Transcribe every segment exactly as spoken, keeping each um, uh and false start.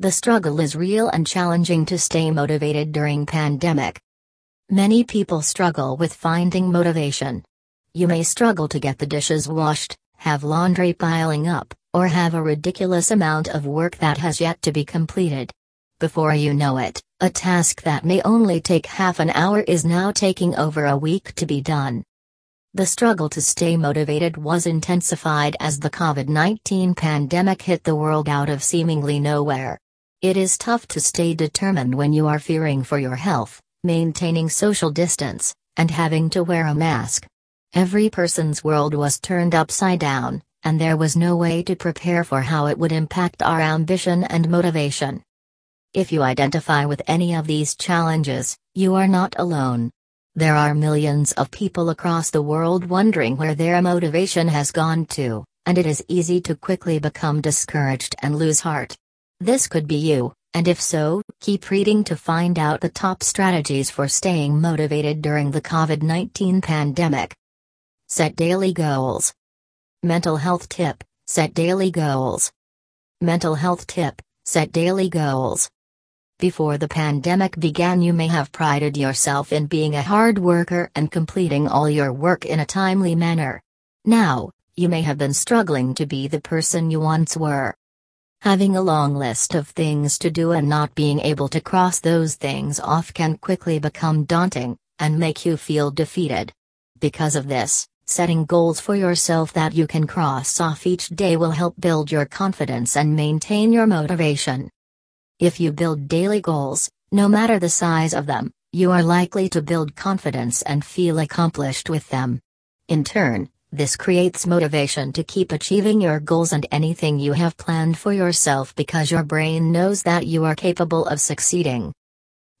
The struggle is real and challenging to stay motivated during pandemic. Many people struggle with finding motivation. You may struggle to get the dishes washed, have laundry piling up, or have a ridiculous amount of work that has yet to be completed. Before you know it, a task that may only take half an hour is now taking over a week to be done. The struggle to stay motivated was intensified as the COVID nineteen pandemic hit the world out of seemingly nowhere. It is tough to stay determined when you are fearing for your health, maintaining social distance, and having to wear a mask. Every person's world was turned upside down, and there was no way to prepare for how it would impact our ambition and motivation. If you identify with any of these challenges, you are not alone. There are millions of people across the world wondering where their motivation has gone to, and it is easy to quickly become discouraged and lose heart. This could be you, and if so, keep reading to find out the top strategies for staying motivated during the COVID nineteen pandemic. Set daily goals. Mental health tip: set daily goals. Mental health tip: set daily goals. Before the pandemic began, you may have prided yourself in being a hard worker and completing all your work in a timely manner. Now, you may have been struggling to be the person you once were. Having a long list of things to do and not being able to cross those things off can quickly become daunting and make you feel defeated. Because of this, setting goals for yourself that you can cross off each day will help build your confidence and maintain your motivation. If you build daily goals, no matter the size of them, you are likely to build confidence and feel accomplished with them. In turn, this creates motivation to keep achieving your goals and anything you have planned for yourself, because your brain knows that you are capable of succeeding.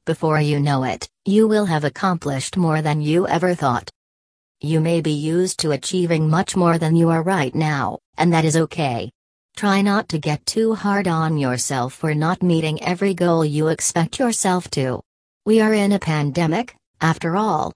Before you know it, you will have accomplished more than you ever thought. You may be used to achieving much more than you are right now, and that is okay. Try not to get too hard on yourself for not meeting every goal you expect yourself to. We are in a pandemic, after all,